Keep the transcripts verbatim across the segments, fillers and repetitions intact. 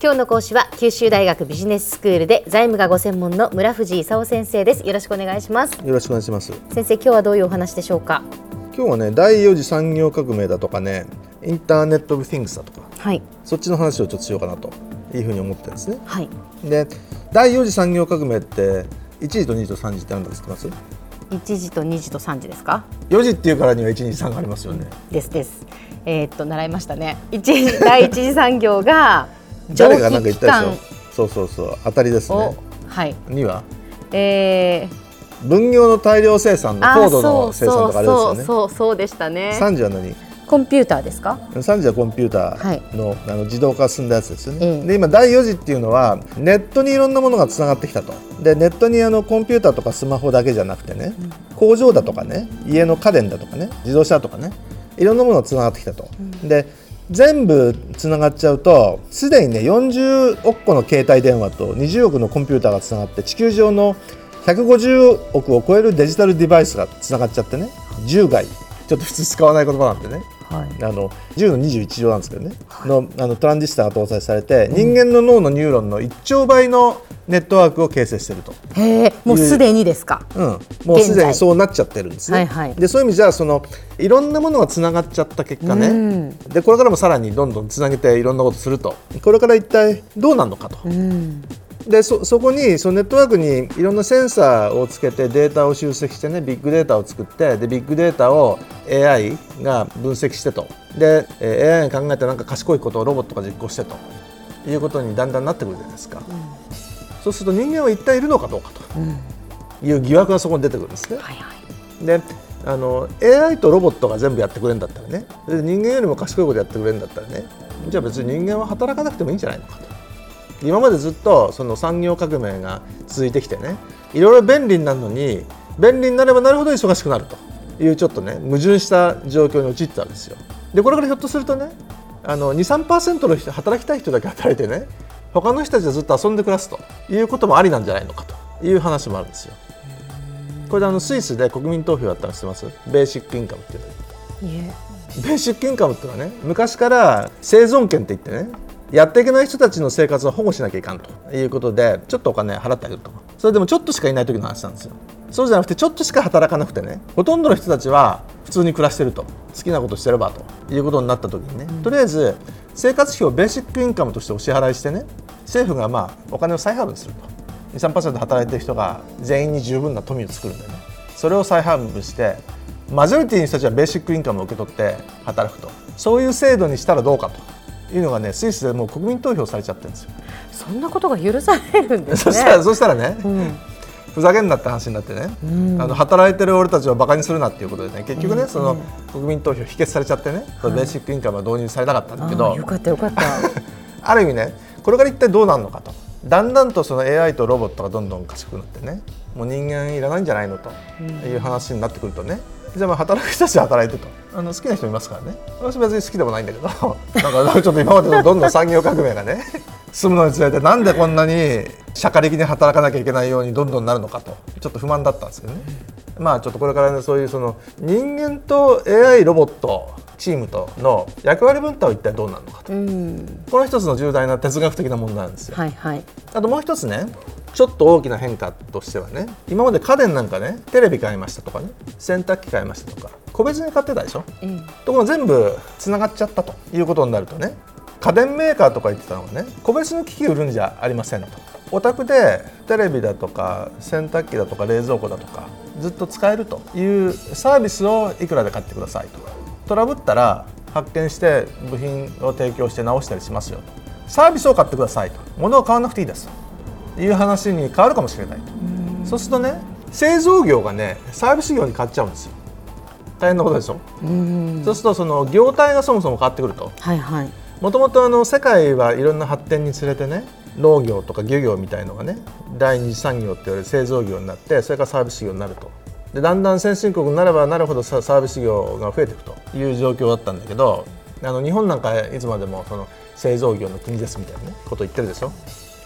今日の講師は九州大学ビジネススクールで財務がご専門の村藤功先生です。よろしくお願いします。よろしくお願いします。先生、今日はどういうお話でしょうか。今日はね、だいよん次産業革命だとかね、インターネットオブシングスだとか、はい、そっちの話をちょっとしようかなというふうに思ってるんですね。はい。で、だいよん次産業革命っていち次とに次とさん次って何だか知ってます？いち次とに次とさん次ですか。よん次っていうからにはいち、に、さんがありますよね。ですです、えー、っと習いましたね。いち第一次産業が蒸気機関誰がなんか言ったでしょ。そうそうそう、当たりですね。はい、には、えー、分業の大量生産の高度の生産とかあれですよね。そうそうそうそうでしたね。さん次は何？コンピューターですか。さん次はコンピューター の,、はい、あの自動化が進んだやつですよね、うん、で今だいよん次っていうのはネットにいろんなものがつながってきたと。でネットにあのコンピューターとかスマホだけじゃなくてね、うん、工場だとかね、家の家電だとかね、自動車とかね、いろんなものがつながってきたと、うん、で全部つながっちゃうとすでにねよんじゅうおく個の携帯電話とにじゅうおくのコンピューターがつながって、地球上のひゃくごじゅうおくを超えるデジタルデバイスがつながっちゃってね、じゅうがい、ちょっと普通使わない言葉なんでね、はい、あのじゅうのにじゅういち乗なんですけどね、はい、のあのトランジスタが搭載されて、うん、人間の脳のニューロンのいっちょうばいのネットワークを形成していると。へー、もうすでにですか。うん、もうすでにそうなっちゃってるんですね、はいはい、でそういう意味じゃあそのいろんなものがつながっちゃった結果ね、うん、でこれからもさらにどんどんつなげていろんなことすると、これから一体どうなるのかと、うん、で そ, そこにそのネットワークにいろんなセンサーをつけてデータを集積してね、ビッグデータを作って、でビッグデータを エーアイ が分析してと、で エーアイ が考えてなんか賢いことをロボットが実行してということにだんだんなってくるじゃないですか、うん、そうすると人間は一体いるのかどうかという疑惑がそこに出てくるんですね、うん、はいはい、であの エーアイ とロボットが全部やってくれるんだったらね、で人間よりも賢いことやってくれるんだったらね、じゃあ別に人間は働かなくてもいいんじゃないのかと。今までずっとその産業革命が続いてきてね、いろいろ便利になるのに、便利になればなるほど忙しくなるというちょっとね矛盾した状況に陥ってたんですよ。でこれからひょっとするとね、あの にさんパーセント の人、働きたい人だけ働いてね、他の人たちはずっと遊んで暮らすということもありなんじゃないのかという話もあるんですよ。これであのスイスで国民投票やったの知ってます？ベーシックインカムっていうの。いえ。ベーシックインカムってのはね、昔から生存権って言ってね、やっていけない人たちの生活を保護しなきゃいかんということで、ちょっとお金払ってあげるとか、それでもちょっとしかいない時の話なんですよ。そうじゃなくてちょっとしか働かなくてね、ほとんどの人たちは普通に暮らしてると、好きなことしてればということになった時にね、うん、とりあえず生活費をベーシックインカムとしてお支払いしてね、政府がまあお金を再配分すると。 にさんパーセント 働いてる人が全員に十分な富を作るんでね、それを再配分してマジョリティの人たちはベーシックインカムを受け取って働くと、そういう制度にしたらどうかというのがね、スイスでもう国民投票されちゃってるんですよ。そんなことが許されるんですね。そしたら、そしたらね、うん、ふざけんなって話になってね、うん、あの働いてる俺たちをバカにするなっていうことでね、結局ね、うん、その国民投票否決されちゃってね、うん、ベーシックインカムは導入されなかったんだけど、はい、よかったよかったある意味ね、これから一体どうなるのかと。だんだんとその エーアイ とロボットがどんどん賢くなってね、もう人間いらないんじゃないのという話になってくるとね、うん、じゃあまあ働く人たちは働いてと、あの好きな人いますからね、私別に好きでもないんだけどなんかちょっと今までのどんどん産業革命がね進むのにつれて、なんでこんなに社会的に働かなきゃいけないようにどんどんなるのかとちょっと不満だったんですけどね、まあちょっとこれからね、そういうその人間と エーアイ ロボットチームとの役割分担は一体どうなるのかと、うん、この一つの重大な哲学的な問題なんですよ、はいはい、あともう一つね、ちょっと大きな変化としてはね、今まで家電なんかね、テレビ買いましたとかね、洗濯機買いましたとか個別に買ってたでしょ、うん、ところ全部つながっちゃったということになるとね、家電メーカーとか言ってたのがね、個別の機器売るんじゃありませんと、お宅でテレビだとか洗濯機だとか冷蔵庫だとかずっと使えるというサービスをいくらで買ってくださいと、トラブったら発見して部品を提供して直したりしますよと、サービスを買ってくださいと、物を買わなくていいですという話に変わるかもしれないと。そうするとね、製造業がねサービス業に変わっちゃうんですよ。大変なことでしょ。うん、そうするとその業態がそもそも変わってくると、はいはい、もともとあの世界はいろんな発展につれてね、農業とか漁業みたいのがね第二次産業って言われる製造業になって、それからサービス業になると。でだんだん先進国になればなるほどサービス業が増えていくという状況だったんだけど、あの日本なんかいつまでもその製造業の国ですみたいな、ね、こと言ってるでしょ。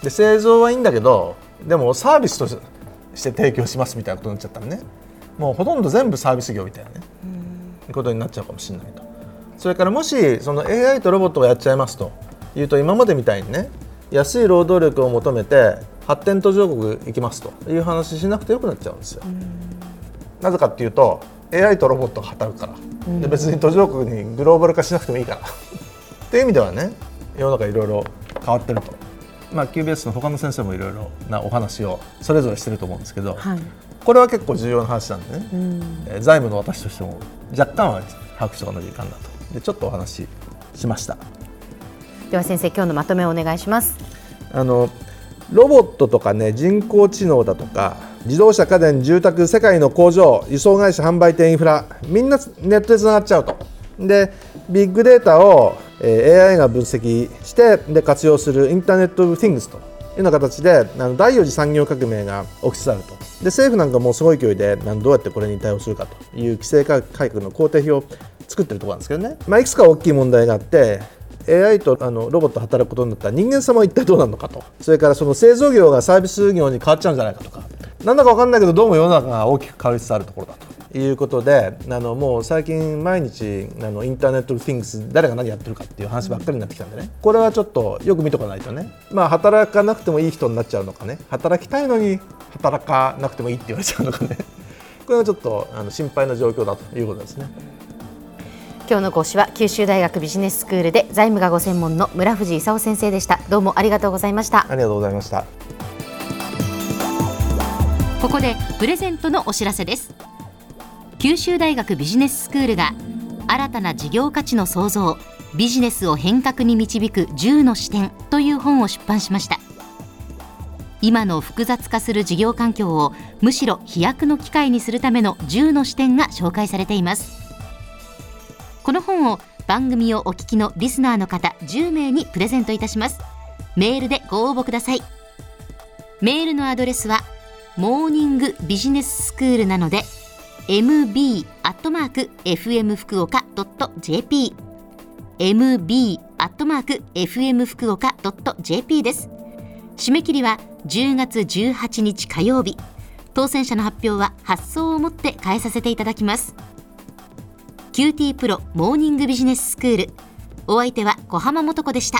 で製造はいいんだけど、でもサービスとして提供しますみたいなことになっちゃったらね、もうほとんど全部サービス業みたいなね、うん、いうことになっちゃうかもしれないと。それからもしその エーアイ とロボットをやっちゃいますというと、今までみたいにね、安い労働力を求めて発展途上国行きますという話しなくてよくなっちゃうんですよ。なぜかっていうと エーアイ とロボットが働くから。で別に途上国にグローバル化しなくてもいいからっていう意味ではね、世の中いろいろ変わってると、まあ、キュービーエス の他の先生もいろいろなお話をそれぞれしてると思うんですけど、はい、これは結構重要な話なんでね、うん、財務の私としても若干は把握しておかなきゃいかんなと、でちょっとお話ししました。では先生、今日のまとめをお願いします。あのロボットとか、ね、人工知能だとか自動車、家電、住宅、世界の工場、輸送会社、販売店、インフラ、みんなネットでつながっちゃうと。でビッグデータを エーアイ が分析してで活用するインターネットオブ・ティングスというような形で、あのだいよん次産業革命が起きつつあると。で政府なんかもすごい勢いでどうやってこれに対応するかという規制改革の工程表を作ってるところなんですけどね、まあ、いくつか大きい問題があって、 エーアイ とあのロボット働くことになったら人間様は一体どうなるのかと、それからその製造業がサービス業に変わっちゃうんじゃないかとか、なんだか分かんないけどどうも世の中が大きく変わりつつあるところだということで、あのもう最近毎日あのインターネットオブ・シングス誰が何やってるかっていう話ばっかりになってきたんでね、これはちょっとよく見とかないとね、まあ、働かなくてもいい人になっちゃうのかね、働きたいのに働かなくてもいいって言われちゃうのかねこれはちょっとあの心配な状況だということですね。今日の講師は九州大学ビジネススクールで財務がご専門の村藤功先生でした。どうもありがとうございました。ありがとうございました。ここでプレゼントのお知らせです。九州大学ビジネススクールが新たな事業価値の創造、ビジネスを変革に導くじゅうの視点という本を出版しました。今の複雑化する事業環境をむしろ飛躍の機会にするためのじゅうの視点が紹介されています。この本を番組をお聞きのリスナーの方じゅうめいにプレゼントいたします。メールでご応募ください。メールのアドレスはモーニングビジネススクールなのでエムビーアットマークエフエムふくおかドットジェーピー エムビーアットマークエフエムふくおかドットジェーピー です。締め切りはじゅうがつじゅうはちにち火曜日。当選者の発表は発送をもって変えさせていただきます。キューティー プロモーニングビジネススクール。お相手は小浜素子でした。